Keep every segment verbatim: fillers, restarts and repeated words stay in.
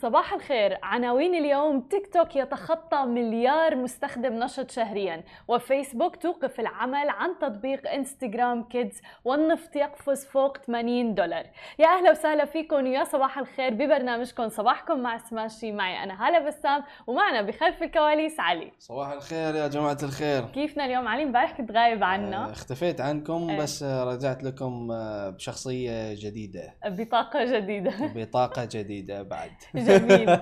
صباح الخير. عناوين اليوم: تيك توك يتخطى مليار مستخدم نشط شهريا، وفيسبوك توقف العمل عن تطبيق انستجرام كيدز، والنفط يقفز فوق ثمانين دولار. يا أهلا وسهلا فيكم ويا صباح الخير ببرنامجكم صباحكم مع سماشي. معي أنا هلا بسام، ومعنا بخلف الكواليس علي. صباح الخير يا جماعة الخير، كيفنا اليوم؟ علي امبارح كنت غايب عنا، اختفيت عنكم بس رجعت لكم بشخصية جديدة، بطاقة جديدة بطاقة جديدة بعد. جميل.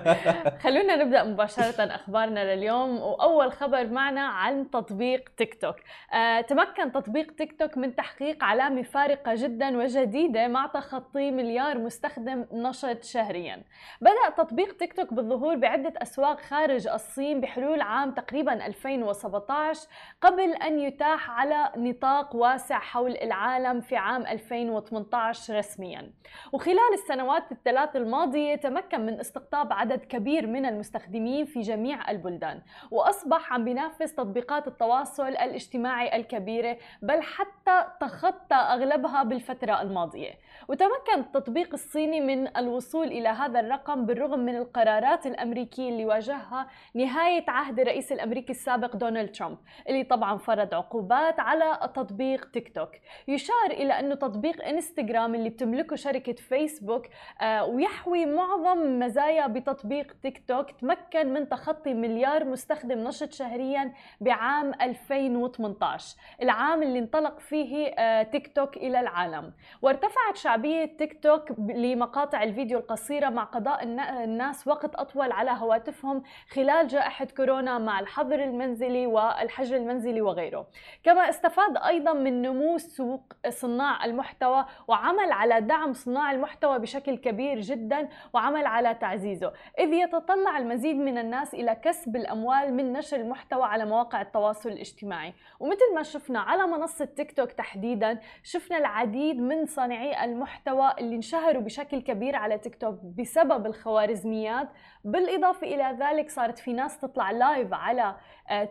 خلونا نبدأ مباشرة أخبارنا لليوم، وأول خبر معنا عن تطبيق تيك توك. آه، تمكن تطبيق تيك توك من تحقيق علامة فارقة جدا وجديدة مع تخطي مليار مستخدم نشط شهريا. بدأ تطبيق تيك توك بالظهور بعدة أسواق خارج الصين بحلول عام تقريبا ألفين وسبعطعش، قبل أن يتاح على نطاق واسع حول العالم في عام ألفين وثمنطعش رسميا. وخلال السنوات الثلاث الماضية تمكن من استقطاب عدد كبير من المستخدمين في جميع البلدان، وأصبح عم بينافس تطبيقات التواصل الاجتماعي الكبيرة، بل حتى تخطى أغلبها بالفترة الماضية. وتمكن التطبيق الصيني من الوصول إلى هذا الرقم بالرغم من القرارات الأمريكية اللي واجهها نهاية عهد الرئيس الأمريكي السابق دونالد ترامب، اللي طبعا فرض عقوبات على تطبيق تيك توك. يشار إلى أنه تطبيق انستجرام اللي بتملكه شركة فيسبوك آه ويحوي معظم مزايا بتطبيق تيك توك، تمكن من تخطي مليار مستخدم نشط شهريا بعام ألفين وثمنطعش، العام اللي انطلق فيه تيك توك إلى العالم. وارتفعت شعبية تيك توك لمقاطع الفيديو القصيرة مع قضاء الناس وقت أطول على هواتفهم خلال جائحة كورونا، مع الحظر المنزلي والحجر المنزلي وغيره. كما استفاد أيضا من نمو سوق صناع المحتوى، وعمل على دعم صناع المحتوى بشكل كبير جدا، وعمل على تعزيزه، إذ يتطلع المزيد من الناس إلى كسب الأموال من نشر المحتوى على مواقع التواصل الاجتماعي. ومثل ما شفنا على منصة تيك توك تحديدا، شفنا العديد من صانعي المحتوى اللي انشهروا بشكل كبير على تيك توك بسبب الخوارزميات. بالإضافة إلى ذلك صارت في ناس تطلع لايف على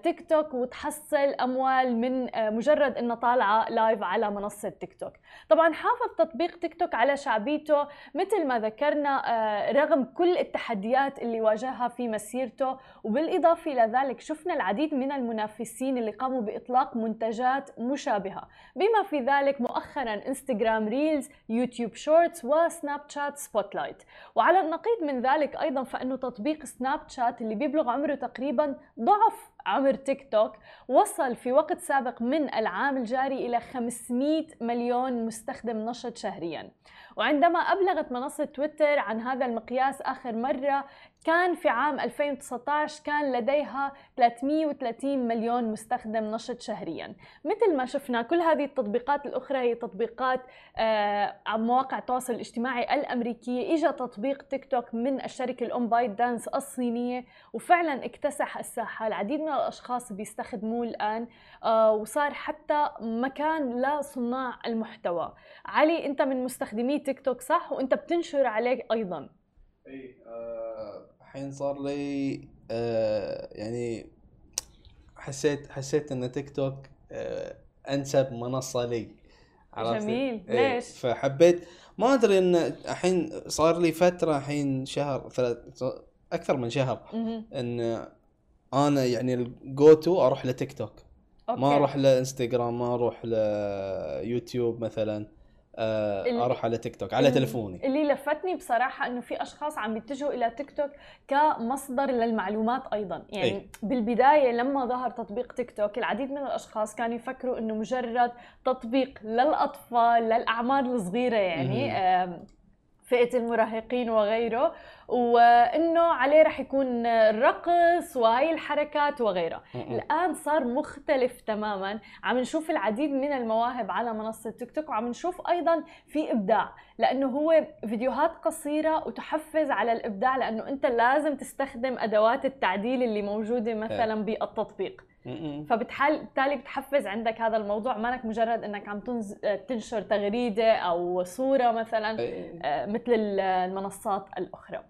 تيك توك وتحصل أموال من مجرد أنها طالعة لايف على منصة تيك توك. طبعا حافظ تطبيق تيك توك على شعبيته مثل ما ذكرنا رغم كل التحديات اللي واجهها في مسيرته، وبالإضافة إلى ذلك شفنا العديد من المنافسين اللي قاموا بإطلاق منتجات مشابهة، بما في ذلك مؤخراً انستجرام ريلز، يوتيوب شورتس، وسناب شات سبوتلايت. وعلى النقيض من ذلك أيضاً فإنه تطبيق سناب شات اللي بيبلغ عمره تقريباً ضعف عمر تيك توك، وصل في وقت سابق من العام الجاري إلى خمسمئة مليون مستخدم نشط شهرياً. وعندما أبلغت منصة تويتر عن هذا المقياس آخر مرة كان في عام ألفين وتسعطعش، كان لديها ثلاثمئة وثلاثين مليون مستخدم نشط شهريا. مثل ما شفنا كل هذه التطبيقات الأخرى هي تطبيقات آه على مواقع التواصل الاجتماعي الأمريكية. إجا تطبيق تيك توك من الشركة الأم بايتدانس الصينية، وفعلا اكتسح الساحة، العديد من الأشخاص بيستخدموه الآن، آه وصار حتى مكان لصناع المحتوى. علي، أنت من مستخدمي تيك توك صح؟ وأنت بتنشر عليه أيضا. اي الحين صار لي أه يعني حسيت حسيت ان تيك توك أه انسب منصه لي. جميل. إيه. ليش؟ فحبيت، ما ادري، ان الحين صار لي فتره، الحين شهر ثلاث اكثر من شهر، ان انا يعني الجو تو اروح لتيك توك. أوكي. ما اروح لانستغرام، ما اروح ليوتيوب مثلا، اروح على تيك توك على تلفوني. اللي لفتني بصراحه انه في اشخاص عم يتجهوا الى تيك توك كمصدر للمعلومات ايضا، يعني أي. بالبدايه لما ظهر تطبيق تيك توك العديد من الاشخاص كانوا يفكروا انه مجرد تطبيق للاطفال للاعمار الصغيره، يعني فئه المراهقين وغيره، وانه عليه رح يكون الرقص وهي الحركات وغيرها. الان صار مختلف تماما، عم نشوف العديد من المواهب على منصه تيك توك، وعم نشوف ايضا في ابداع، لانه هو فيديوهات قصيره وتحفز على الابداع، لانه انت لازم تستخدم ادوات التعديل اللي موجوده مثلا بالتطبيق، فبالتالي بتحفز عندك هذا الموضوع، مانك مجرد انك عم تنز... تنشر تغريده او صوره مثلا مثل المنصات الاخرى.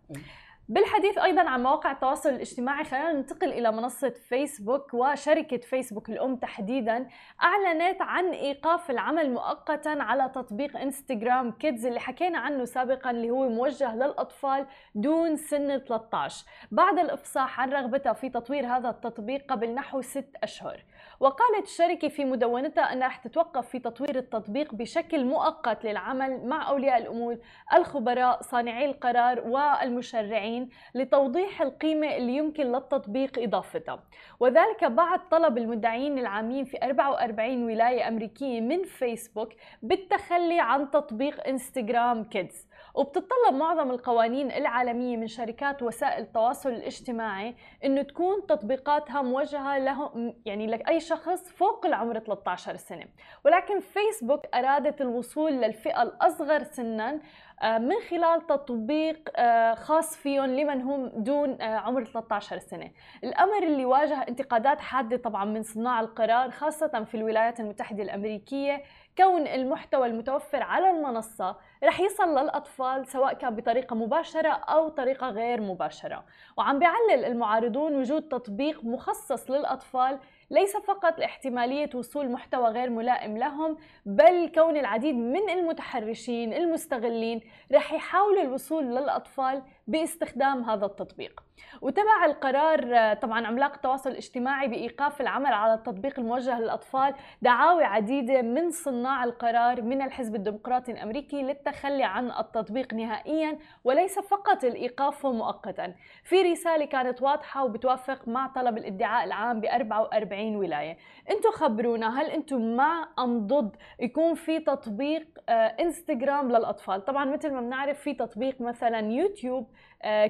بالحديث أيضاً عن مواقع التواصل الاجتماعي خلينا ننتقل إلى منصة فيسبوك. وشركة فيسبوك الأم تحديداً أعلنت عن إيقاف العمل مؤقتاً على تطبيق انستجرام كيدز اللي حكينا عنه سابقاً اللي هو موجه للأطفال دون سن ثلاثة عشر بعد الإفصاح عن رغبتها في تطوير هذا التطبيق قبل نحو ستة أشهر. وقالت الشركة في مدونتها أنها رح تتوقف في تطوير التطبيق بشكل مؤقت للعمل مع أولياء الأمور، الخبراء، صانعي القرار والمشرعين لتوضيح القيمة اللي يمكن للتطبيق إضافتها، وذلك بعد طلب المدعين العامين في أربعة وأربعين ولاية أمريكية من فيسبوك بالتخلي عن تطبيق انستجرام كيدز. وبتتطلب معظم القوانين العالمية من شركات وسائل التواصل الاجتماعي إنه تكون تطبيقاتها موجهة لهم يعني لأي شخص فوق العمر ثلاثة عشر سنة، ولكن فيسبوك أرادت الوصول للفئة الأصغر سناً من خلال تطبيق خاص فيهم لمن هم دون عمر ثلاثة عشر سنة. الأمر اللي واجه انتقادات حادة طبعاً من صناع القرار خاصة في الولايات المتحدة الأمريكية، كون المحتوى المتوفر على المنصة رح يصل للأطفال سواء كان بطريقة مباشرة أو طريقة غير مباشرة. وعم بيعلل المعارضون وجود تطبيق مخصص للأطفال ليس فقط لاحتمالية وصول محتوى غير ملائم لهم، بل كون العديد من المتحرشين المستغلين رح يحاولوا الوصول للأطفال باستخدام هذا التطبيق. وتبع القرار طبعا عملاق التواصل الاجتماعي بإيقاف العمل على التطبيق الموجه للأطفال دعاوى عديدة من صناع القرار من الحزب الديمقراطي الأمريكي للتخلي عن التطبيق نهائيا وليس فقط الإيقاف مؤقتا، في رسالة كانت واضحة وبتوافق مع طلب الادعاء العام ب أربعة وأربعين ولاية. انتم خبرونا، هل انتم مع أم ضد يكون في تطبيق انستجرام للأطفال؟ طبعا مثل ما بنعرف في تطبيق مثلا يوتيوب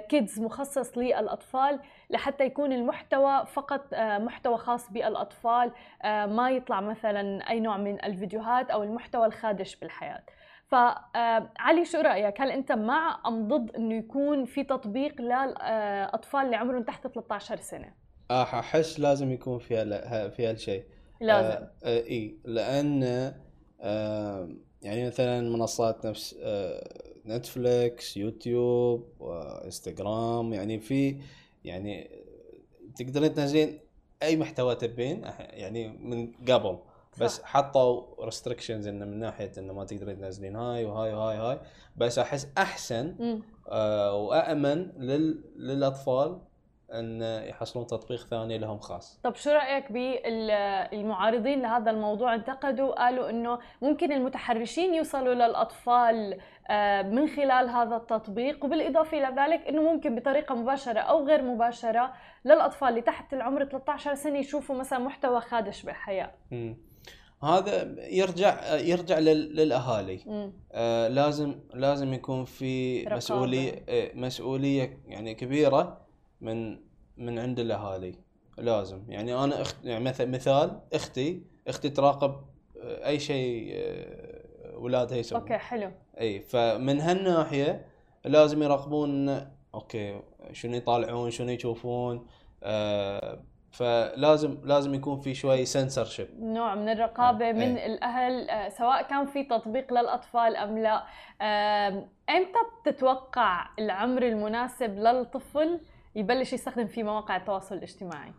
كيدز مخصص للأطفال لحتى يكون المحتوى فقط محتوى خاص بالأطفال، ما يطلع مثلا أي نوع من الفيديوهات أو المحتوى الخادش بالحياة. فعلي شو رأيك؟ هل أنت مع أم ضد أنه يكون في تطبيق للأطفال اللي عمرهم تحت ثلاثة عشر سنة؟ آه أحس لازم يكون في هالشيء الشيء لازم آه إيه لأن آه يعني مثلا منصات نفس آه نتفليكس، يوتيوب، وانستغرام، يعني في يعني تقدرين تنزلين اي محتوى تبين يعني من قبل، بس حطوا ريستريكشنز انه من ناحيه انه ما تقدرين تنزلين هاي وهاي وهاي هاي، بس احس احسن آه وأأمن لل للاطفال ان يحصلون تطبيق ثاني لهم خاص. طب شو رايك بالمعارضين لهذا الموضوع؟ انتقدوا قالوا انه ممكن المتحرشين يوصلوا للاطفال من خلال هذا التطبيق، وبالاضافه الى ذلك انه ممكن بطريقه مباشره او غير مباشره للاطفال اللي تحت العمر ثلاثة عشر سنة يشوفوا مثلا محتوى خادش بالحياه. امم هذا يرجع يرجع للاهالي، آه لازم لازم يكون في مسؤوليه مسؤوليه يعني كبيره من من عند الاهالي. لازم يعني انا أخت... يعني مثال اختي اختي تراقب اي شيء اولادها يسوون. اوكي حلو. اي فمن هالناحيه لازم يراقبون اوكي شنو يطالعون شنو يشوفون، آه فلازم لازم يكون في شوي سنسورشيب، نوع من الرقابه أه. من أه. الاهل آه سواء كان في تطبيق للاطفال ام لا. آه امتى بتتوقع العمر المناسب للطفل يبلش يستخدم في مواقع التواصل الاجتماعي؟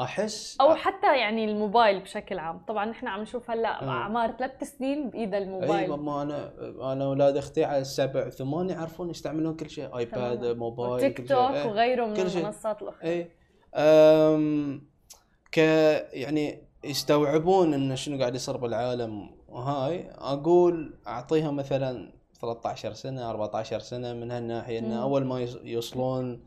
احس او حتى يعني الموبايل بشكل عام. طبعا نحن عم نشوف هلا اعمار ثلاث سنين بايد الموبايل. اي ما انا انا اولاد اختي على السبع ثمان يعرفون يستعملون كل شيء، ايباد، موبايل، تيك توك ايه. وغيره من المنصات الاخرى. اي امم ك يعني يستوعبون ان شنو قاعد يصير بالعالم. وهاي اقول اعطيها مثلا ثلاثة عشر سنة أربعة عشر سنة من هالناحيه، انه اول ما يوصلون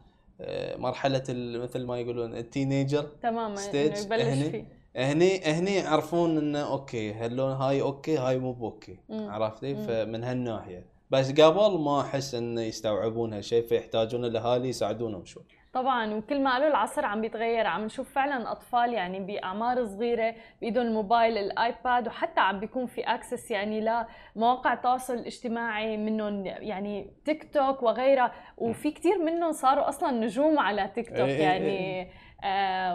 مرحلة مثل ما يقولون التينيجر تماما ستيج، هني هني هني يعرفون انه اوكي هاللون هاي اوكي هاي مو اوكي، عرفتي؟ فمن هالناحية، بس قبل ما احس انه يستوعبون هالشيء فيحتاجون الاهالي يساعدونهم شوي. طبعا وكل ما قالوا العصر عم بيتغير، عم نشوف فعلا اطفال يعني باعمار صغيره بايدهم الموبايل الايباد، وحتى عم بيكون في اكسس يعني لمواقع التواصل الاجتماعي منهم يعني تيك توك وغيرها، وفي كثير منهم صاروا اصلا نجوم على تيك توك يعني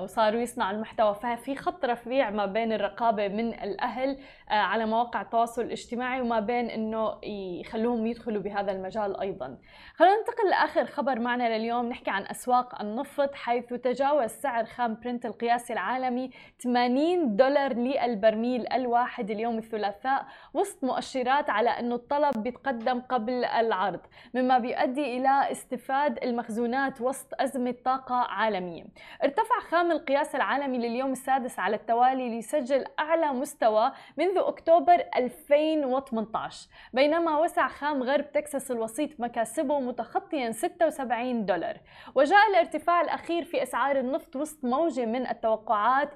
وصاروا يصنعوا المحتوى، ففي خط رفيع ما بين الرقابة من الأهل على مواقع التواصل الاجتماعي وما بين أنه يخلوهم يدخلوا بهذا المجال أيضاً. خلونا ننتقل لآخر خبر معنا لليوم، نحكي عن أسواق النفط، حيث تجاوز سعر خام برنت القياسي العالمي ثمانين دولار للبرميل الواحد اليوم الثلاثاء، وسط مؤشرات على أنه الطلب بيتقدم قبل العرض، مما بيؤدي إلى استفاد المخزونات وسط أزمة طاقة عالمية. ارتفع خام القياس العالمي لليوم السادس على التوالي ليسجل أعلى مستوى منذ أكتوبر ألفين وثمانية عشر، بينما وسع خام غرب تكساس الوسيط مكاسبه متخطياً ستة وسبعين دولار. وجاء الارتفاع الأخير في أسعار النفط وسط موجة من التوقعات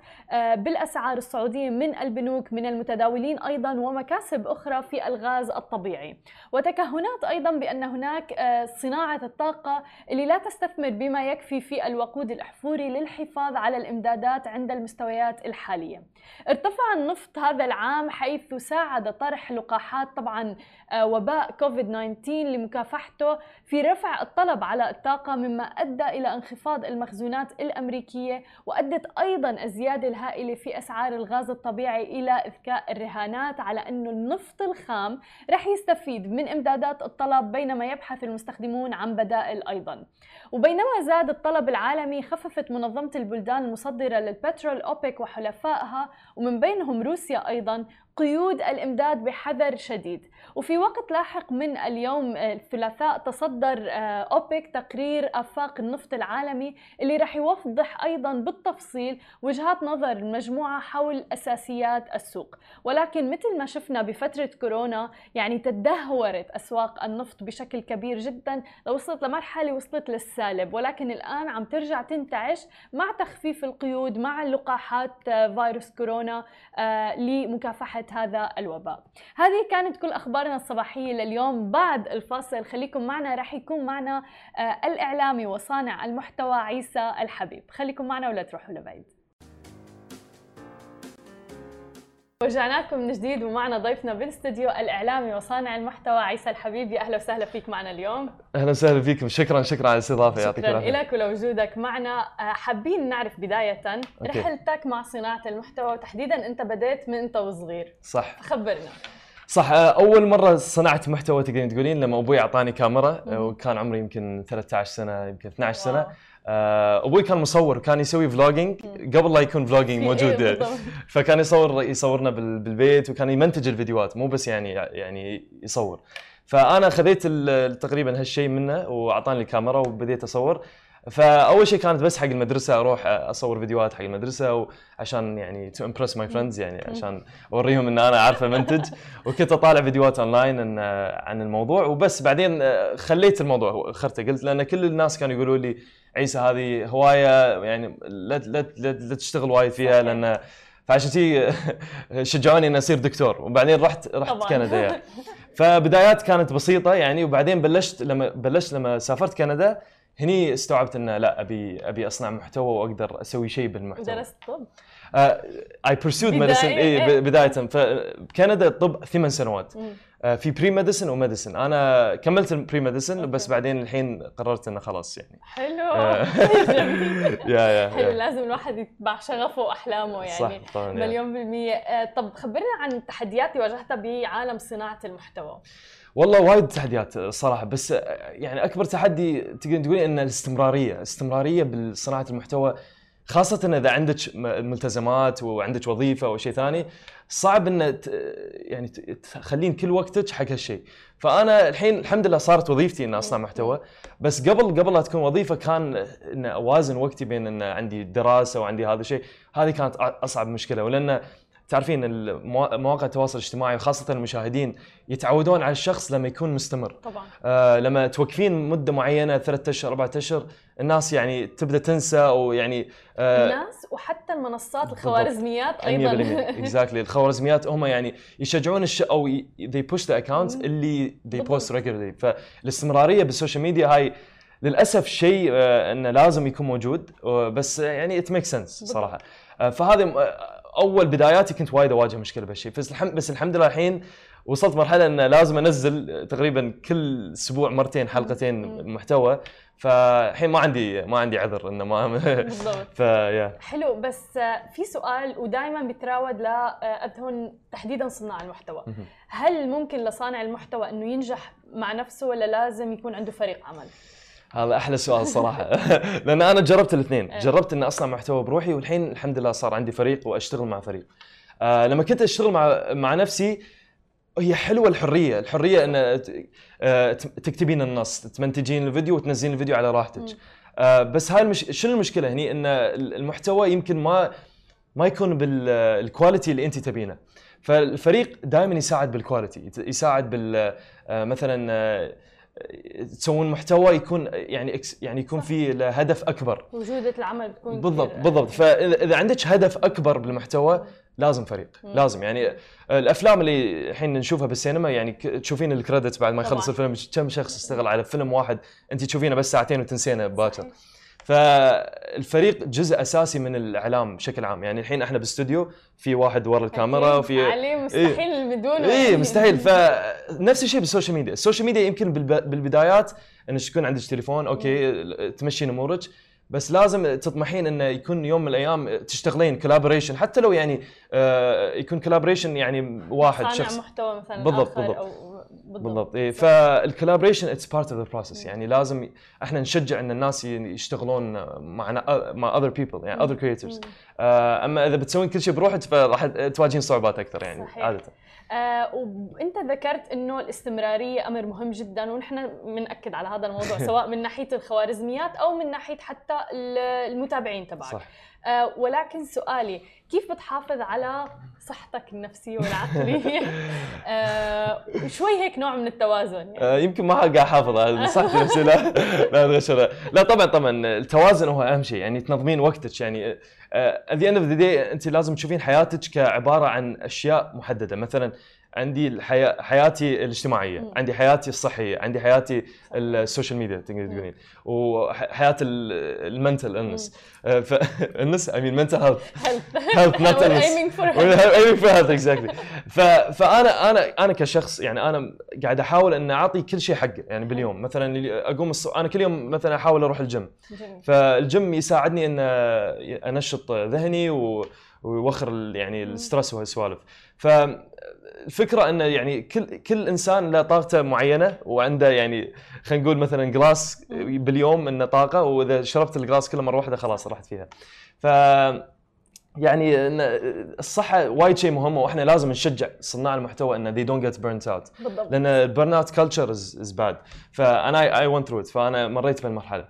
بالأسعار الصعودية من البنوك، من المتداولين أيضاً، ومكاسب أخرى في الغاز الطبيعي، وتكهنات أيضاً بأن هناك صناعة الطاقة اللي لا تستثمر بما يكفي في الوقود الأحفوري للحفاظ على الإمدادات عند المستويات الحالية. ارتفع النفط هذا العام، حيث ساعد طرح لقاحات طبعاً وباء كوفيد تسعة عشر لمكافحته في رفع الطلب على الطاقة، مما أدى إلى انخفاض المخزونات الأمريكية، وأدت أيضاً الزيادة الهائلة في أسعار الغاز الطبيعي إلى إذكاء الرهانات على أنه النفط الخام رح يستفيد من إمدادات الطلب، بينما يبحث المستخدمون عن بدائل أيضاً. وبينما زاد الطلب العالمي، خففت منظمة البلدان المصدرة للبترول أوبك وحلفائها ومن بينهم روسيا أيضاً قيود الإمداد بحذر شديد. وفي وقت لاحق من اليوم الثلاثاء تصدر أوبك تقرير آفاق النفط العالمي اللي رح يوضح أيضاً بالتفصيل وجهات نظر المجموعة حول أساسيات السوق. ولكن مثل ما شفنا بفترة كورونا يعني تدهورت أسواق النفط بشكل كبير جداً، وصلت لمرحلة وصلت للسالب، ولكن الآن عم ترجع تنتعش مع تخفيف القيود مع لقاحات فيروس كورونا لمكافحة هذا الوباء. هذه كانت كل أخبارنا الصباحية لليوم. بعد الفاصل خليكم معنا، رح يكون معنا الإعلامي وصانع المحتوى عيسى الحبيب. خليكم معنا ولا تروحوا لبعيد. ورجعنا لكم من جديد ومعنا ضيفنا بالاستديو الإعلامي وصانع المحتوى عيسى الحبيب. يا أهلا وسهلا فيك معنا اليوم. أهلا وسهلا فيكم، شكرا شكرا على الاستضافة، يعطيك العافية. شكرا لك ولوجودك معنا. حابين نعرف بداية أوكي. رحلتك مع صناعة المحتوى، وتحديدا أنت بدأت من أنت وصغير صح؟ خبرنا. صح، أول مرة صنعت محتوى تقدرين تقولين لما أبوي أعطاني كاميرا، وكان عمري يمكن ثلاثة عشر سنة يمكن اثنا عشر سنة واو. أبوي كان مصور وكان يسوي فلوجينج قبل لا يكون فلوجينج موجود، فكان يصور يصورنا بالبيت وكان يمنتج الفيديوهات، مو بس يعني يعني يصور. فأنا خذيت تقريبا هالشيء منه وأعطاني الكاميرا وبديت أصور. فأول شيء كانت بس حق المدرسة، أروح أصور فيديوهات حق المدرسة وعشان يعني to impress my friends، يعني عشان أوريهم إن أنا عارف منتج، وكنت أطالع فيديوهات أونلاين عن الموضوع وبس. بعدين خليت الموضوع خرته، قلت لأن كل الناس كانوا يقولوا لي عيسى هذه هواية يعني لا لا لا تشتغل وايد فيها، لأن فعشان تي شجعوني إن أصير دكتور. وبعدين رحت رحت كندا يعني. فبدايات كانت بسيطة يعني، وبعدين بلشت لما بلشت لما سافرت كندا هني استوعبت إنه لا أبي أبي أصنع محتوى وأقدر أسوي شيء بالمحتوى. درست طب. آه I pursued medicine إيه بداية. فكندا الطب ثمان سنوات. آه في pre medicine و medicine. أنا كملت pre medicine بس بعدين الحين قررت إنه خلاص يعني. حلو. يا يا. حلو، لازم الواحد يتبع شغفه وأحلامه يعني. مليون بالمية. آه طب خبرنا عن التحديات اللي واجهتها بعالم صناعة المحتوى. والله وايد تحديات صراحة، بس يعني أكبر تحدي تقدر تقولي إن الاستمرارية، استمرارية بالصناعة المحتوى، خاصة إذا عندك ملتزمات وعندك وظيفة أو شيء ثاني، صعب إن يعني تخلين كل وقتك حق هالشيء. فأنا الحين الحمد لله صارت وظيفتي إن أصنع محتوى، بس قبل قبل لا تكون وظيفة كان إن أوازن وقتي بين إن عندي دراسة وعندي هذا الشيء، هذه كانت أصعب مشكلة. ولأن تعرفين مواقع التواصل الاجتماعي وخاصة المشاهدين يتعودون على الشخص لما يكون مستمر طبعا. آه لما توقفين مدة معينة ثلاثة أشهر أربعة أشهر الناس يعني تبدأ تنسى، أو يعني آه الناس وحتى المنصات الخوارزميات أيضا exactly. الخوارزميات هم يعني يشجعون الش أو ي... they push the accounts اللي they post regularly. فالاستمرارية بالسوشيال ميديا هاي للأسف شيء آه إنه لازم يكون موجود، آه بس يعني it makes sense صراحة. آه فهذا أول بداياتي كنت وايد أواجه مشكلة بهالشيء، بس الحمد لله الحين وصلت مرحله ان لازم انزل تقريبا كل اسبوع مرتين حلقتين محتوى، فالحين ما عندي ما عندي عذر انه ما فيا. حلو، بس في سؤال ودائما بتراود لأبدهن تحديدا صناع المحتوى، هل ممكن لصانع المحتوى انه ينجح مع نفسه ولا لازم يكون عنده فريق عمل؟ هذا احلى سؤال الصراحه. لان انا جربت الاثنين، جربت اني اصنع محتوى بروحي والحين الحمد لله صار عندي فريق واشتغل مع فريق. آه لما كنت اشتغل مع مع نفسي هي حلوه الحريه، الحريه ان تكتبين النص، تمنتجين الفيديو وتنزلين الفيديو على راحتك. آه بس هاي المش... شنو المشكله هني؟ ان المحتوى يمكن ما ما يكون بالكواليتي اللي انت تبينه، فالفريق دائما يساعد بالكواليتي، يساعد بال مثلا تسوون محتوى يكون يعني يعني يكون فيه هدف اكبر، وجوده العمل تكون بالضبط كثير. بالضبط، فاذا عندك هدف اكبر بالمحتوى لازم فريق. مم. لازم يعني الافلام اللي الحين نشوفها بالسينما يعني تشوفين الكريدت بعد ما يخلص الفيلم كم شخص اشتغل على فيلم واحد، انت تشوفينه بس ساعتين وتنسينه باكر. فالفريق جزء اساسي من الاعلام بشكل عام، يعني الحين احنا باستوديو في واحد ورا الكاميرا وفي علي مستحيل إيه بدون اي مستحيل. فنفس الشيء بالسوشيال ميديا، السوشيال ميديا يمكن بالبدايات انك تكون عندك تليفون اوكي تمشين امورك، بس لازم تطمحين انه يكون يوم من الايام تشتغلين كولابوريشن، حتى لو يعني آه يكون كولابوريشن يعني واحد شخص صانع محتوى مثلا بالضبط آخر بالضبط أو بالضبط إيه. فالكولابوريشن اتس بارت اوف ذا بروسس، يعني لازم احنا نشجع ان الناس يشتغلون مع مع اذر بيبل يعني اذر كرييترز. آه اما اذا بتسوين كل شيء بروحك فراح تواجهين صعوبات اكثر يعني. صحيح. عاده آه وانت ذكرت انه الاستمراريه امر مهم جدا، ونحن بناكد على هذا الموضوع سواء من ناحيه الخوارزميات او من ناحيه حتى المتابعين تبعك. آه ولكن سؤالي كيف بتحافظ على صحتك النفسيه والعقليه؟ آه شوي هيك نوع من التوازن يعني. آه يمكن ما قاعد احافظ على صحتي النفسيه. لا لا تغشر. لا طبعا طبعا التوازن هو اهم شيء، يعني تنظمين وقتك، يعني at the end of the day انت لازم تشوفين حياتك كعباره عن اشياء محدده. مثلا عندي الحياة حياتي الاجتماعيه، م. عندي حياتي الصحيه، عندي حياتي السوشيال ميديا تقدرين تقولين، وحياه المنتل النس النس اي مين منتل هيلث هيلث نوت النس. فانا انا انا كشخص يعني انا قاعد احاول ان اعطي كل شيء حقه يعني باليوم. مثلا اقوم الص... انا كل يوم مثلا احاول اروح الجيم، فالجيم يساعدني ان انشط ذهني و... ويوخر يعني الستريس وهالسوالف. فالفكره انه يعني كل كل انسان له طاقته معينه، وعنده يعني خلينا نقول مثلا جلاس باليوم انه طاقه، واذا شربت الجلاس كله مره واحده خلاص راحت فيها. ف يعني الصحه وايد شيء مهم، واحنا لازم نشجع صناع المحتوى ان they don't get burnt out. بالضبط. لان البرن out culture is, is bad. فانا I went through it، فانا مريت بالمرحله.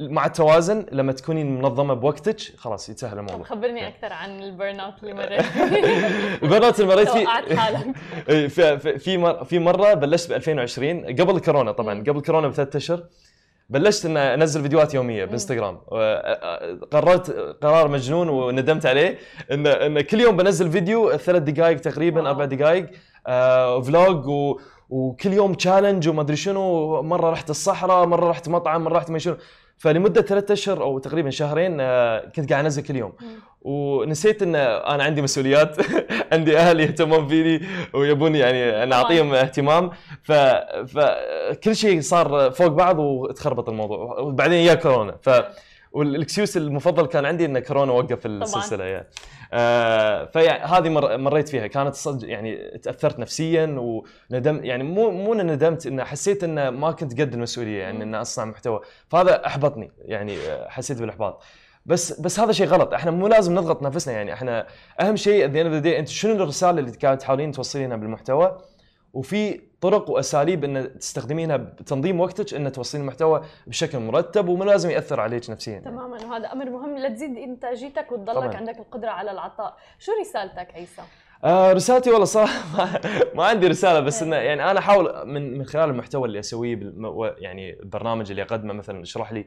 مع التوازن لما تكونين منظمه بوقتك خلاص يتسهل الموضوع. خبرني يعني اكثر عن البيرن اوت اللي مريت فيه. البيرن اوت اللي مريت فيه توقعت حالك. في في في مره بلشت ب ألفين وعشرين قبل الكورونا طبعا. م. قبل الكورونا بثلاث اشهر بلشت ان انزل فيديوهات يوميه بانستغرام. قررت قرار مجنون وندمت عليه ان ان كل يوم بنزل فيديو ثلاث دقائق تقريبا، اربع دقائق آه فلوج، و وكل يوم تشالنج وما ادري شنو، مره رحت الصحراء، مره رحت مطعم، مره رحت ما شنو. فلمده ثلاثة اشهر او تقريبا شهرين كنت قاعد انزل كل يوم، ونسيت ان انا عندي مسؤوليات. عندي اهل يهتمون فيني ويبوني يعني انا اعطيهم اهتمام. فكل شيء صار فوق بعض وتخربط الموضوع، وبعدين يا كورونا. ف والاكسيوس المفضل كان عندي ان كورونا وقف السلسله يعني. آه فيعني هذه مر مريت فيها، كانت صدق يعني تاثرت نفسيا وندمت، يعني مو مو ان ندمت، ان حسيت ان ما كنت قد المسؤوليه يعني ان اصنع محتوى، فهذا احبطني يعني، حسيت بالاحباط. بس بس هذا شيء غلط، احنا مو لازم نضغط نفسنا يعني. احنا اهم شيء at the end of the day انت شنو الرساله اللي قاعد تحاولين توصلينها بالمحتوى، وفي طرق واساليب ان تستخدمينها بتنظيم وقتك ان توصلين المحتوى بشكل مرتب وما لازم ياثر عليك نفسيا. تماما يعني. وهذا امر مهم لتزيد انتاجيتك وتضلك عندك القدره على العطاء. شو رسالتك عيسى؟ آه رسالتي والله صراحه ما, ما عندي رساله، بس انه يعني انا احاول من من خلال المحتوى اللي اسويه يعني البرنامج اللي اقدمه مثلا اشرح لي.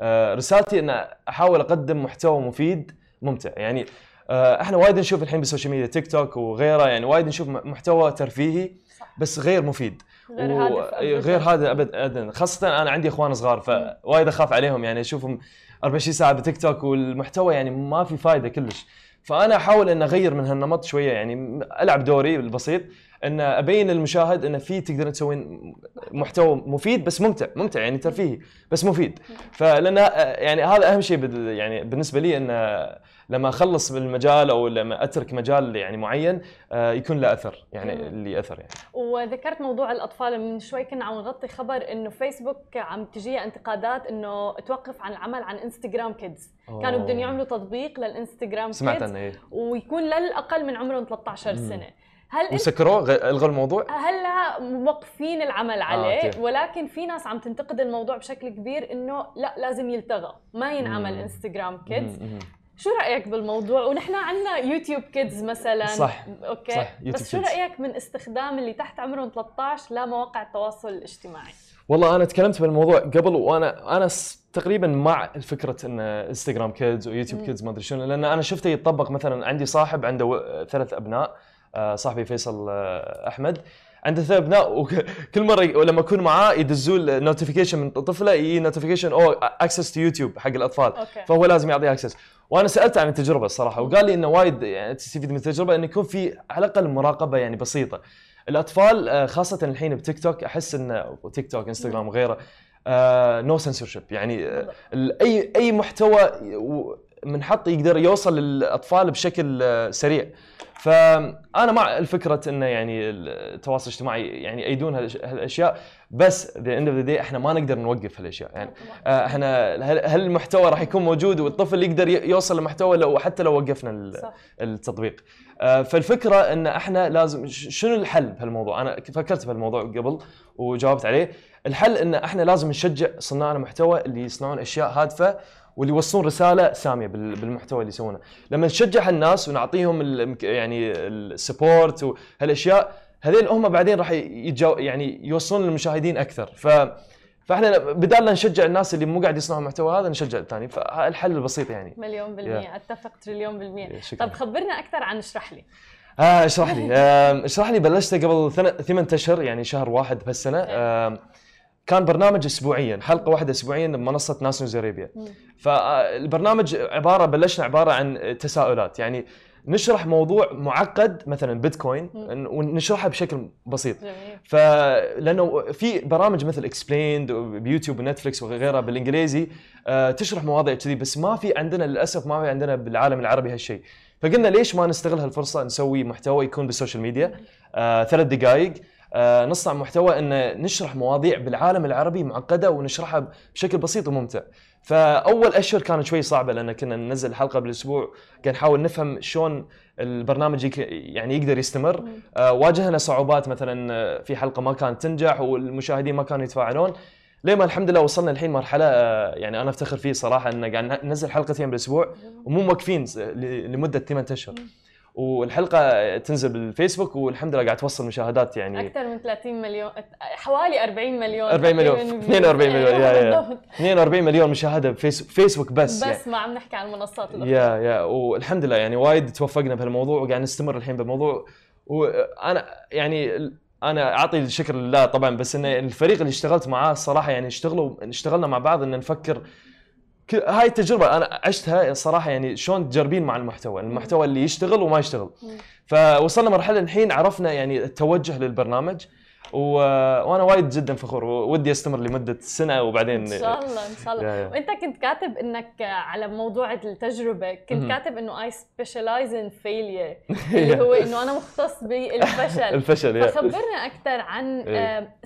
آه رسالتي ان احاول اقدم محتوى مفيد ممتع يعني. آه احنا وايد نشوف الحين بالسوشيال ميديا تيك توك وغيره، يعني وايد نشوف محتوى ترفيهي بس غير مفيد، غير هذا ابدا. خاصه انا عندي اخوان صغار فوايد اخاف عليهم، يعني اشوفهم أربعة وعشرين ساعه بتيك توك والمحتوى يعني ما في فايده كلش. فانا احاول ان اغير من هالنمط شويه، يعني العب دوري البسيط ان ابين للمشاهد ان في تقدرون تسوين محتوى مفيد بس ممتع، ممتع يعني ترفيهي بس مفيد. فلان يعني هذا اهم شيء يعني بالنسبه لي، ان لما اخلص بالمجال او لما اترك مجال يعني معين يكون له اثر، يعني اللي اثر يعني. وذكرت موضوع الاطفال من شوي، كنا عم نغطي خبر انه فيسبوك عم تجيه انتقادات انه توقف عن العمل عن انستجرام كيدز. كانوا بدهم يعملوا تطبيق للانستجرام كيدز، سمعت عنه إيه؟ ويكون للاقل من عمرهم ثلاثة عشر سنه. هل مسكروه الغوا الموضوع؟ هلا موقفين العمل عليه، آه، ولكن في ناس عم تنتقد الموضوع بشكل كبير انه لا لازم يلتغى، ما ينعمل انستجرام كيدز. شو رايك بالموضوع؟ ونحن عندنا يوتيوب كيدز مثلا، صح، اوكي صح. بس شو رايك من استخدام اللي تحت عمرهم ثلاثة عشر لمواقع التواصل الاجتماعي؟ والله انا تكلمت بالموضوع قبل، وانا انا تقريبا مع الفكره ان انستغرام كيدز ويوتيوب كيدز ما ادري شنو، لان انا شفته يتطبق. مثلا عندي صاحب عنده ثلاث ابناء، صاحبي فيصل احمد، عنده ثلاث ابناء، وكل مره لما اكون معاه يدزوا النوتيفيكيشن من طفله، يجي نوتيفيكيشن او اكسس تو يوتيوب حق الاطفال، أوكي. فهو لازم يعطيه اكسس. وانا سالت عن التجربه الصراحه، وقال لي انه وايد يعني تستفيد من التجربه، انه يكون في على الاقل مراقبه يعني بسيطه. الاطفال خاصه الحين بتيك توك، احس انه تيك توك انستغرام وغيره نو سنسورشيب، يعني اي اي محتوى منحط يقدر يوصل للاطفال بشكل سريع. فانا مع الفكره انه يعني التواصل الاجتماعي يعني ايدون هالاشياء، بس ذا اند اوف ذا داي احنا ما نقدر نوقف هالاشياء. يعني احنا هل المحتوى راح يكون موجود، والطفل يقدر يوصل لمحتوى لو حتى لو وقفنا التطبيق. فالفكره ان احنا لازم، شنو الحل بهالموضوع؟ انا فكرت بهالموضوع قبل وجاوبت عليه. الحل ان احنا لازم نشجع صناع المحتوى اللي يصنعون اشياء هادفه واللي يوصلون رساله ساميه بالمحتوى اللي يسوونه. لما نشجع الناس ونعطيهم ال يعني السبورت وهالاشياء، هذين هم بعدين راح يعني يوصلون للمشاهدين اكثر. ف فاحنا بدال لا نشجع الناس اللي مو قاعد يصنعوا محتوى هذا، نشجع الثاني. فالحل البسيط يعني، مليون بالمية yeah. اتفق تريليون بالمية. yeah, طب خبرنا اكثر عن اشرح لي. اه اشرح لي آه اشرح لي بلشت قبل ثمانية اشهر، يعني شهر واحد بهالسنه. آه كان برنامج اسبوعيا، حلقه واحده اسبوعيا بمنصه ناس نيوزاريبيا. فالبرنامج عباره بلشنا عباره عن تساؤلات، يعني نشرح موضوع معقد مثلا بيتكوين ونشرحه بشكل بسيط. فلانه في برامج مثل اكسبليند بيوتيوب ونتفلكس وغيرها بالانجليزي تشرح مواضيع كذي، بس ما في عندنا للاسف، ما في عندنا بالعالم العربي هالشيء. فقلنا ليش ما نستغل هالفرصه نسوي محتوى يكون بالسوشيال ميديا، ثلاث دقائق آه نصنع محتوى ان نشرح مواضيع بالعالم العربي معقده ونشرحها بشكل بسيط وممتع. فاول اشهر كانت شوي صعبه، لان كنا ننزل حلقه بالاسبوع، كان نحاول نفهم شلون البرنامج يعني يقدر يستمر. آه واجهنا صعوبات، مثلا في حلقه ما كانت تنجح والمشاهدين ما كانوا يتفاعلون، لما الحمد لله وصلنا الحين مرحله آه يعني انا افتخر فيه صراحه، ان قاعد ننزل حلقتين بالاسبوع ومو موقفين لمده ثمانية اشهر، والحلقه تنزل بالفيسبوك، والحمد لله قاعد توصل مشاهدات يعني اكثر من ثلاثين مليون، حوالي اربعين مليون، اربعين مليون اثنين واربعين مليون يا يا اثنين واربعين مليون مشاهده بفيسبوك بس، بس ما عم نحكي عن المنصات الاخرى. يا يا والحمد لله يعني وايد توفقنا بهالموضوع، وقاعد نستمر الحين بالموضوع. وانا يعني انا اعطي الشكر لله طبعا، بس ان الفريق اللي اشتغلت معاه الصراحه يعني اشتغلوا اشتغلنا مع بعض ان نفكر. هاي التجربة أنا عشتها الصراحة، يعني شلون تجربين مع المحتوى، المحتوى اللي يشتغل وما يشتغل. فوصلنا مرحلة الحين عرفنا يعني التوجه للبرنامج، و... وأنا وايد جدا فخور، ودي أستمر لمدة سنة وبعدين إن شاء الله إن شاء الله. يا يا. وأنت كنت كاتب إنك على موضوع التجربة، كنت كاتب إنه I specialize in failure اللي هو إنه أنا مختص بالفشل. الفشل. فخبرنا أكثر عن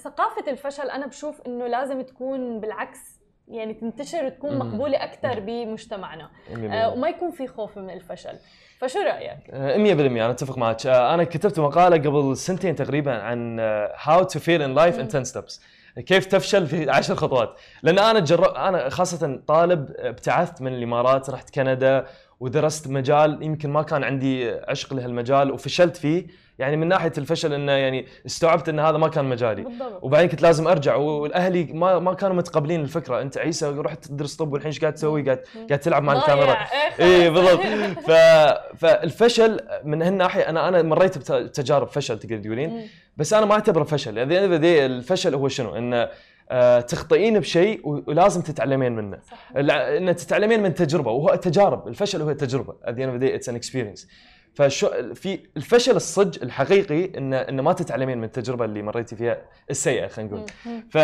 ثقافة الفشل. أنا بشوف إنه لازم تكون بالعكس، يعني تنتشر وتكون مقبولة أكثر بمجتمعنا، آه وما يكون في خوف من الفشل. فشو رأيك؟ مية بالمية أنا أتفق معك. أنا كتبت مقالة قبل سنتين تقريبا عن how to fail in life in ten steps، كيف تفشل في عشر خطوات. لأن أنا جربت، أنا خاصة طالب ابتعثت من الإمارات، رحت كندا ودرست مجال يمكن ما كان عندي عشق لهالمجال وفشلت فيه، يعني من ناحيه الفشل انه يعني استوعبت ان هذا ما كان مجالي بالضبط. وبعدين كنت لازم ارجع، والاهلي ما ما كانوا متقبلين الفكره، انت عيسى رحت تدرس طب والحين ايش قاعد تسوي؟ قاعد قاعد تلعب مع الكاميرا. اي بالضبط. ف... فالفشل من هالناحيه انا انا مريت بتجارب فشل تقدر تقولين، بس انا ما اعتبره فشل. يعني الفشل هو شنو؟ ان تخطئين بشيء ولازم تتعلمين منه. ان تتعلمين من تجربه، وهو تجارب، الفشل هو تجربه اتس ان اكسبيرينس. فشو في الفشل الصج الحقيقي ان ان ما تتعلمين من التجربه اللي مريتي فيها السيئه خلينا نقول. ف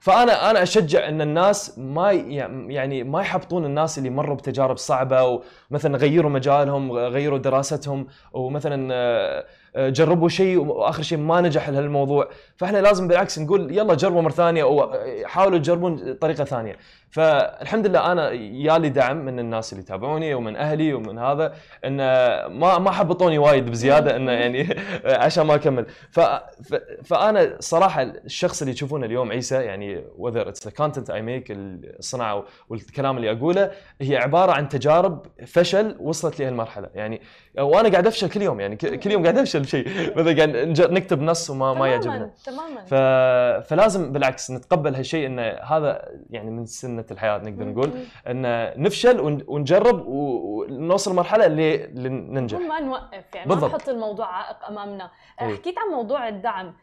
فانا انا اشجع ان الناس ما يعني ما يحبطون الناس اللي مروا بتجارب صعبه، ومثلا غيروا مجالهم، غيروا دراستهم، ومثلا جربوا شيء واخر شيء ما نجح لهالموضوع. فاحنا لازم بالعكس نقول يلا جربوا مره ثانيه، او حاولوا تجربون طريقه ثانيه. فالحمد لله انا يالي دعم من الناس اللي تابعوني ومن اهلي ومن هذا، ان ما ما حبطوني وايد بزياده انه يعني عشان ما اكمل. فانا صراحه الشخص اللي تشوفونه اليوم عيسى، يعني whether it's the content I make، الصناعه والكلام اللي اقوله هي عباره عن تجارب فشل وصلت لي هالمرحله. يعني وانا قاعد افشل كل يوم، يعني كل يوم قاعد افشل شيء، مثلا قاعد نكتب نص وما ما يعجبنا تماما. ف... فلازم بالعكس نتقبل هالشيء، ان هذا يعني من سنه الحياه نقدر نقول، ان نفشل ون... ونجرب ونوصل مرحله اللي ننجح، ما نوقف يعني بالضبط. ما نحط الموضوع عائق امامنا. أي. حكيت عن موضوع الدعم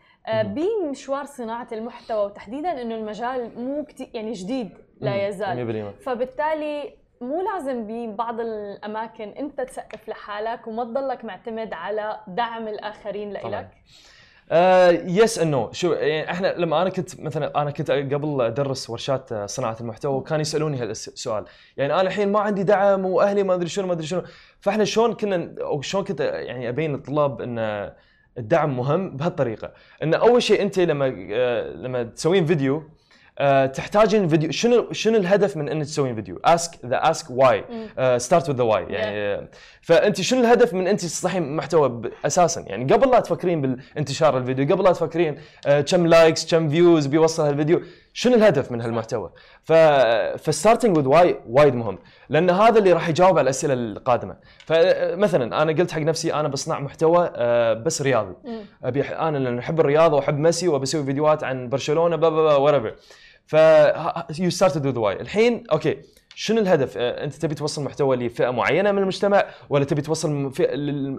بمشوار صناعه المحتوى، وتحديدا انه المجال مو كتير يعني جديد، لا يزال، فبالتالي مو لازم ببعض الأماكن أنت تسقف لحالك وما تضلك معتمد على دعم الآخرين لإلك. آه يس إنه شو يعني، إحنا لما أنا كنت مثلا أنا كنت قبل أدرس ورشات صناعة المحتوى، وكان يسألوني هالسؤال، يعني أنا الحين ما عندي دعم وأهلي ما أدري شنو ما أدري شنو. فإحنا شلون كنا أو شلون كنت يعني أبين الطلاب إن الدعم مهم بهالطريقة، إن أول شيء أنت لما لما تسوين فيديو تحتاجين فيديو. شنو شنو الهدف من ان تسوين فيديو؟ اسك ذا اسك واي، ستارت وذ ذا واي يعني. yeah. فانت شنو الهدف من انت تصنعين محتوى اساسا؟ يعني قبل لا تفكرين بالانتشار الفيديو، قبل لا تفكرين كم لايكس كم فيوز بيوصل هالفيديو، شنو الهدف من هالمحتوى؟ ف فستارتنج وذ واي وايد مهم، لان هذا اللي راح يجاوب على الاسئله القادمه. فمثلا انا قلت حق نفسي انا بصنع محتوى بس رياضي، ابي انا لانه احب الرياضه واحب ميسي، وبسوي فيديوهات عن برشلونه بلا بلا وات. ف يو ستارتد وذ واي. الحين اوكي شنو الهدف؟ انت تبي توصل محتوى لفئه معينه من المجتمع، ولا تبي توصل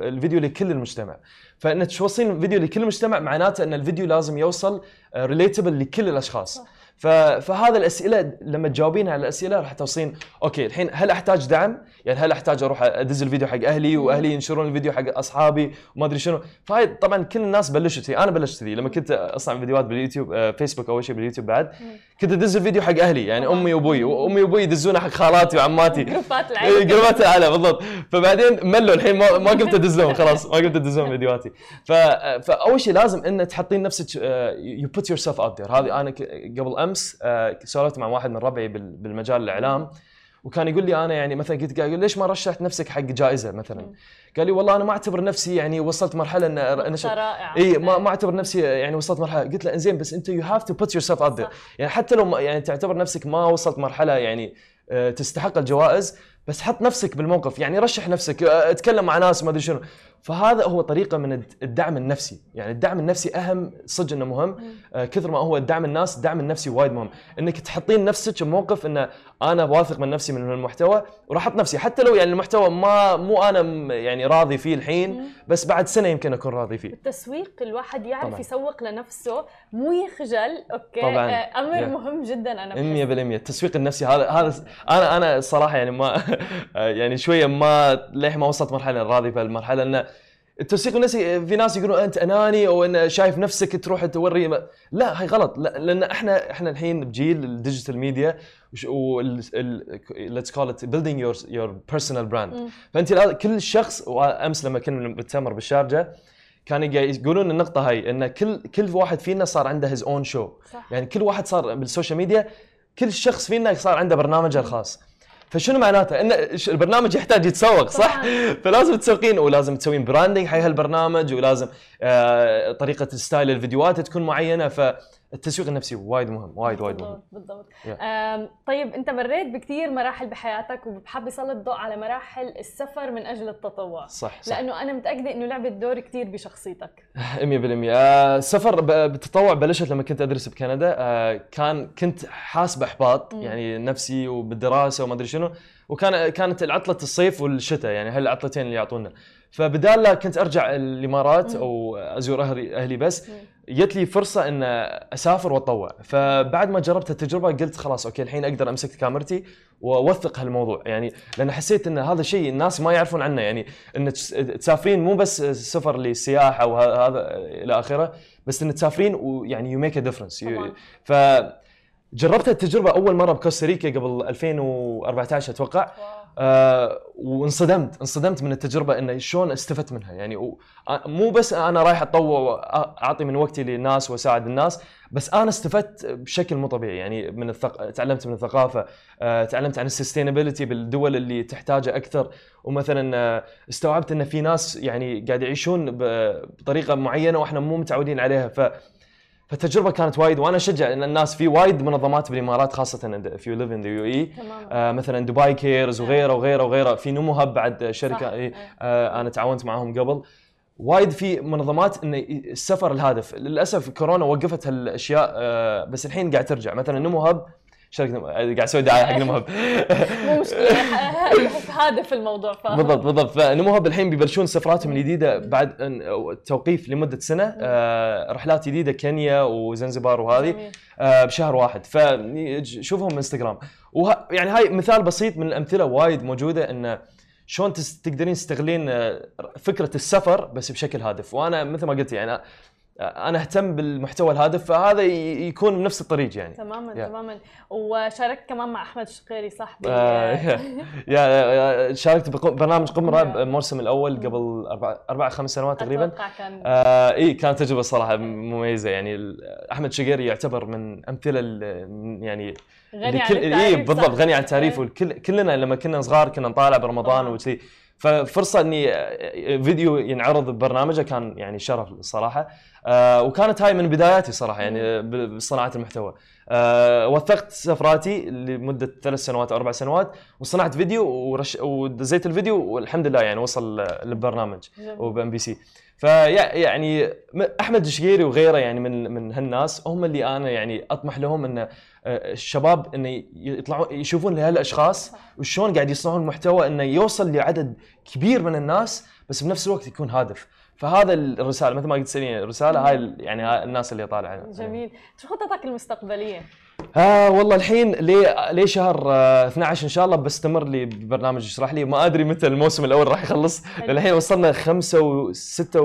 الفيديو لكل المجتمع؟ فان توصلين فيديو لكل المجتمع معناته ان الفيديو لازم يوصل ريليتبل لكل الاشخاص. فهذا الاسئله لما تجاوبينها على الاسئله راح توصلين اوكي الحين هل احتاج دعم؟ يعني هل احتاج اروح ادز الفيديو حق اهلي واهلي ينشرون الفيديو حق اصحابي وما ادري شنو؟ فهاي طبعا كل الناس بلشت فيه. انا بلشت فيه لما كنت اصنع فيديوهات باليوتيوب، فيسبوك اول شيء، باليوتيوب بعد كنت ادز الفيديو حق اهلي، يعني امي وابوي، وامي وابوي يدزونه حق خالاتي وعماتي، جروبات العائله، جروبات العائله بالضبط. فبعدين ملوا الحين ما قمت ادز لهم، خلاص ما قمت ادز لهم فيديوهاتي. فاول شيء لازم ان تحطين نفسك، يو بوت يور سيلف اوت ذير. هذه انا قبل امس سولفت مع واحد من ربعي بالمجال الاعلام، وكان يقول لي انا يعني مثلا قلت قال ليش ما رشحت نفسك حق جائزه مثلا؟ قال لي والله انا ما اعتبر نفسي يعني وصلت مرحله ان انا اي ما ما اعتبر نفسي يعني وصلت مرحله. قلت له انزين بس انت يو هاف تو بوت يور سيلف اوت ذير، يعني حتى لو يعني تعتبر نفسك ما وصلت مرحله يعني تستحق الجوائز، بس حط نفسك بالموقف، يعني رشح نفسك، اتكلم مع ناس ما ادري شنو. فهذا هو طريقه من الدعم النفسي، يعني الدعم النفسي اهم صدق انه مهم كثر ما هو الدعم الناس. الدعم النفسي وايد مهم، انك تحطين نفسك بموقف انه انا واثق من نفسي من المحتوى، وراح احط نفسي حتى لو يعني المحتوى ما مو انا يعني راضي فيه الحين، بس بعد سنه يمكن اكون راضي فيه. التسويق الواحد يعرف طبعًا. يسوق لنفسه، مو يخجل. اوكي طبعًا. امر يعني مهم جدا. انا مية بالمية التسويق النفسي هذا هذا انا انا الصراحه يعني ما يعني شويه ما ليه ما وصلت مرحله راضي بالمرحله. ان التسويق النفسي في ناس يقولون انت اناني، او ان شايف نفسك تروح توري ما... لا هاي غلط. لا لان احنا احنا الحين بجيل الديجيتال ميديا، وال ليتس كول ات بيلدينج يور يور بيرسونال براند. فانت كل شخص، وامس لما كنا بنتمر بالشارجه كانوا يقولون النقطه هاي، ان كل كل واحد فينا صار عنده هيز اون شو، يعني كل واحد صار بالسوشيال ميديا، كل شخص فينا صار عنده برنامجه الخاص. فشنو معناته؟ ان البرنامج يحتاج يتسوق صح؟ فلازم تسوقين، ولازم تسوين براندنج حق هالبرنامج، ولازم آه طريقه ستايل الفيديوهات تكون معينه. فالتسويق النفسي وايد مهم، وايد وايد مهم بالضبط. yeah. طيب انت مريت بكثير مراحل بحياتك، وبحب يسلط الضوء على مراحل السفر من اجل التطوع. صح, صح. لانه انا متاكده انه لعبت دور كثير بشخصيتك. مية بالمية السفر بالتطوع بلشت لما كنت ادرس بكندا. كان كنت حاسبه احباط يعني نفسي وبالدراسه وما ادري شنو، وكان كانت العطله الصيف والشتاء، يعني هالعطلتين اللي يعطونا. فبدال كنت ارجع الامارات او ازور اهلي اهلي بس جت لي فرصه ان اسافر واتطوع. فبعد ما جربت هالتجربه قلت خلاص اوكي الحين اقدر امسك كاميرتي واوثق هالموضوع، يعني لان حسيت ان هذا الشيء الناس ما يعرفون عنه، يعني ان تسافرين مو بس سفر للسياحه وهذا الى اخره، بس ان تسافرين ويعني يو ميك ا ديفرنس. ف جربت التجربه اول مره بكوستاريكا قبل ألفين وأربعة عشر اتوقع. آه وانصدمت انصدمت من التجربه انه شلون استفدت منها، يعني مو بس انا رايح اتطوع واعطي من وقتي للناس واساعد الناس، بس انا استفدت بشكل مو طبيعي، يعني من الثق... تعلمت من الثقافه، آه تعلمت عن السستينابيلتي بالدول اللي تحتاجه اكثر، ومثلا آه استوعبت ان في ناس يعني قاعد يعيشون بطريقه معينه واحنا مو متعودين عليها. ف فالتجربة كانت وايد، وانا اشجع الناس في وايد منظمات بالامارات خاصه if you live in the يو إي إي آه مثلا دبي كيرز وغيره وغيره وغيره، في نموهب بعد شركه آه انا تعاونت معهم قبل، وايد في منظمات ان السفر الهادف. للاسف كورونا وقفت هالاشياء آه بس الحين قاعد ترجع، مثلا نموهب شركه نمو... قاعد اسوي دعايه حق نموهب مو مشكله هادف الموضوع. ف بالضبط بالضبط، فنموهب الحين بيبلشون سفراتهم الجديده بعد توقيف لمده سنه، آه رحلات جديده كينيا وزنزبار وهذه آه بشهر واحد، فشوفهم انستغرام. وه... يعني هاي مثال بسيط من الامثله وايد موجوده ان شلون تقدرين تستغلين فكره السفر بس بشكل هادف. وانا مثل ما قلت يعني أنا أهتم بالمحتوى الهادف، فهذا يكون من نفس الطريق يعني. تماماً yeah. تماماً. وشاركت كمان مع أحمد الشقيري صاحبي. يا شاركت ببرنامج قمرة بالموسم الأول قبل أربع أربع خمس سنوات تقريباً. أتوقع كان. آه إيه كانت تجربة صراحة مميزة، يعني أحمد الشقيري يعتبر من أمثلة يعني. غني عن التعريف. إيه بالضبط غني عن التعريف، والكل كلنا لما كنا صغار كنا نطالع برمضان وكذي. ففرصه اني فيديو ينعرض ببرنامجه كان يعني شرف الصراحه، آه وكانت هاي من بداياتي صراحه يعني بصناعه المحتوى. آه وثقت سفراتي لمده ثلاث سنوات او اربع سنوات وصنعت فيديو ورش... ودزيت الفيديو والحمد لله يعني وصل للبرنامج وبام بي سي. فيعني احمد الشقيري وغيره يعني من من هالناس هم اللي انا يعني اطمح لهم ان الشباب انه يطلعون يشوفون لهالاشخاص وشلون قاعد يصنعون المحتوى انه يوصل لعدد كبير من الناس بس بنفس الوقت يكون هادف. فهذا الرساله مثل ما قلت سنين الرساله هاي يعني هاي الناس اللي طالعه. جميل. شو خططك المستقبليه؟ آه والله الحين ليه ليه شهر آه اثنعش ان شاء الله بستمر لي ببرنامج اشرح لي، ما ادري متى الموسم الاول راح يخلص. للحين وصلنا خمسة وستة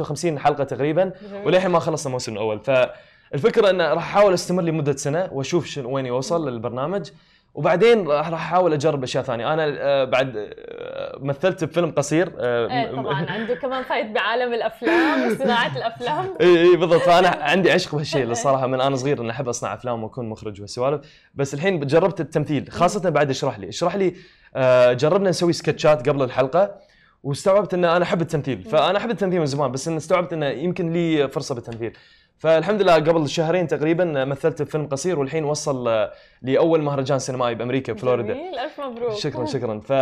وخمسين حلقه تقريبا وللحين ما خلصنا الموسم الاول. فالفكره ان راح احاول استمر لي مده سنه واشوف وين يوصل للبرنامج، وبعدين راح احاول اجرب اشياء ثانيه. انا بعد مثلت بفيلم قصير. ايه طبعا عنده كمان فايد بعالم الافلام وصناعه الافلام. اي بالضبط، فانا عندي عشق بهالشيء الصراحه من انا صغير اني احب اصنع افلام واكون مخرج وهالسوالف. بس الحين جربت التمثيل خاصه بعد اشرح لي اشرح لي جربنا نسوي سكتشات قبل الحلقه واستوعبت ان انا احب التمثيل. فانا احب التمثيل من زمان بس ان استوعبت انه يمكن لي فرصه بالتمثيل. فالحمد لله قبل شهرين تقريبا مثلت بفيلم قصير والحين وصل لاول مهرجان سينمائي بامريكا بفلوريدا. جميل، الف مبروك. شكرا شكرا. ف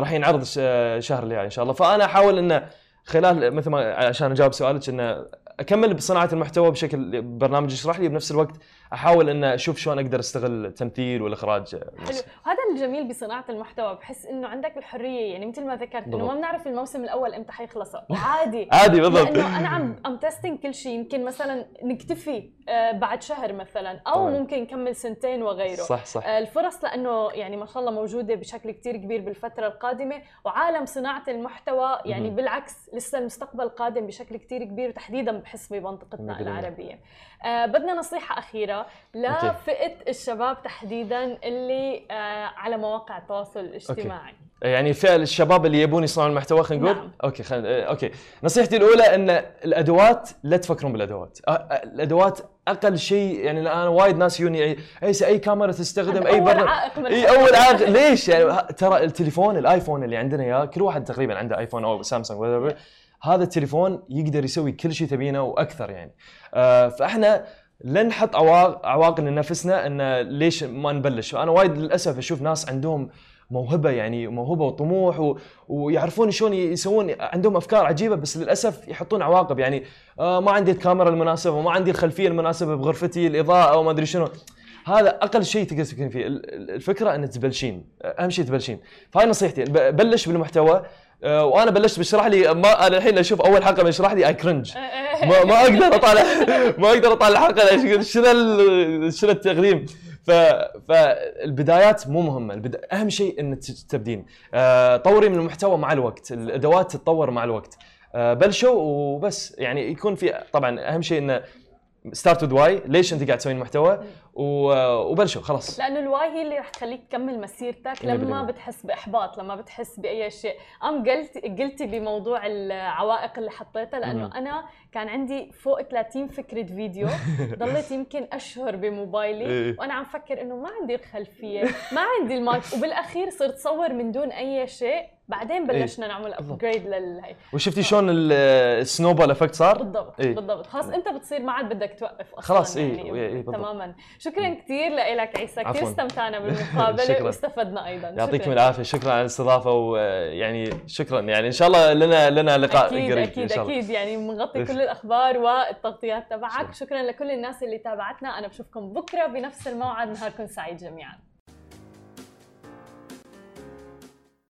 راح ينعرض الشهر اللي يعني ان شاء الله. فانا احاول انه خلال مثل ما عشان اجاوب سؤالك انه اكمل بصناعه المحتوى بشكل برنامج اشرح لي، بنفس الوقت احاول ان اشوف شلون اقدر استغل التمثيل والاخراج. حلو، هذا الجميل بصناعه المحتوى، بحس انه عندك الحريه، يعني مثل ما ذكرت انه ما بنعرف الموسم الاول امتى حيخلص. عادي عادي بالضبط، لانه انا عم ام تيستينج كل شيء. يمكن مثلا نكتفي بعد شهر مثلا او طبعاً. ممكن نكمل سنتين وغيره. صح صح. الفرص لانه يعني ما شاء الله موجوده بشكل كثير كبير بالفتره القادمه، وعالم صناعه المحتوى يعني م- بالعكس لسه المستقبل قادم بشكل كثير كبير، وتحديدا بحس بمنطقتنا العربيه. آه بدنا نصيحه اخيره لفئة الشباب تحديداً اللي آه على مواقع التواصل الاجتماعي. أوكي. يعني فئة الشباب اللي يبون يصنعون المحتوى خلينا نقول. نعم. أوكي خل... أوكي نصيحتي الأولى أن الأدوات لا تفكرون بالأدوات. الأدوات أقل شيء يعني أنا وايد ناس يوني أي أي كاميرا تستخدم أي برنامج. أول عائق. أي أول عائق ليش يعني؟ ترى التليفون الآيفون اللي عندنا يا كل واحد تقريباً عنده آيفون أو سامسونج whatever، هذا التليفون يقدر يسوي كل شيء تبينه وأكثر يعني. آه فإحنا لن نحط عواقب لنفسنا ان ليش ما نبلش. انا وايد للاسف اشوف ناس عندهم موهبه يعني موهبه وطموح و... ويعرفون شلون يسوون، عندهم افكار عجيبه بس للاسف يحطون عواقب، يعني آه ما عندي الكاميرا المناسبه وما عندي الخلفيه المناسبه بغرفتي الاضاءه وما ادري شنو. هذا اقل شيء تقدر تفكرين فيه. الفكره ان تبلشين، اهم شيء تبلشين. فهاي نصيحتي، بلش بالمحتوى وانا بلشت بشرح لي ما انا الحين اشوف اول حلقه بشرح لي اي كرنج ما, ما اقدر اطالع ما اقدر اطالع الحلقه شنو شنو التقديم. ف فالبدايات مو مهمه، البدا... اهم شيء ان تبدين أه... طوري من المحتوى مع الوقت، الادوات تتطور مع الوقت. أه... بلشوا وبس يعني يكون في طبعا اهم شيء انه ستارت وذ واي، ليش انت قاعد تسوين محتوى و... وبلشوا خلاص، لانه الواي هي اللي راح تخليك تكمل مسيرتك لما بتحس باحباط، لما بتحس باي شيء. ام قلت قلتي بموضوع العوائق اللي حطيتها، لانه م- انا كان عندي فوق ثلاثين فكره فيديو ضليت يمكن اشهر بموبايلي وانا عم فكر انه ما عندي الخلفيه ما عندي المايك، وبالاخير صرت صور من دون اي شيء. بعدين بلشنا إيه؟ نعمل ابجريد للهي، وشفتي شلون السنوبال افكت صار بالضبط. إيه؟ بالضبط خلاص انت بتصير ما عاد بدك توقف اصلا خلاص. إيه؟ يعني إيه؟ إيه؟ تماما. شكرا إيه؟ كثير لك عيسى، كثير استمتعنا بالمقابله واستفدنا ايضا. يعطيكم العافيه، شكرا على الاستضافه، ويعني شكرا يعني ان شاء الله لنا لنا لقاء قريب ان شاء الله. اكيد يعني بنغطي كل الاخبار والتغطيات تبعك. شكرا لكل الناس اللي تابعتنا، انا بشوفكم بكره بنفس الموعد، نهاركم سعيد جميعا.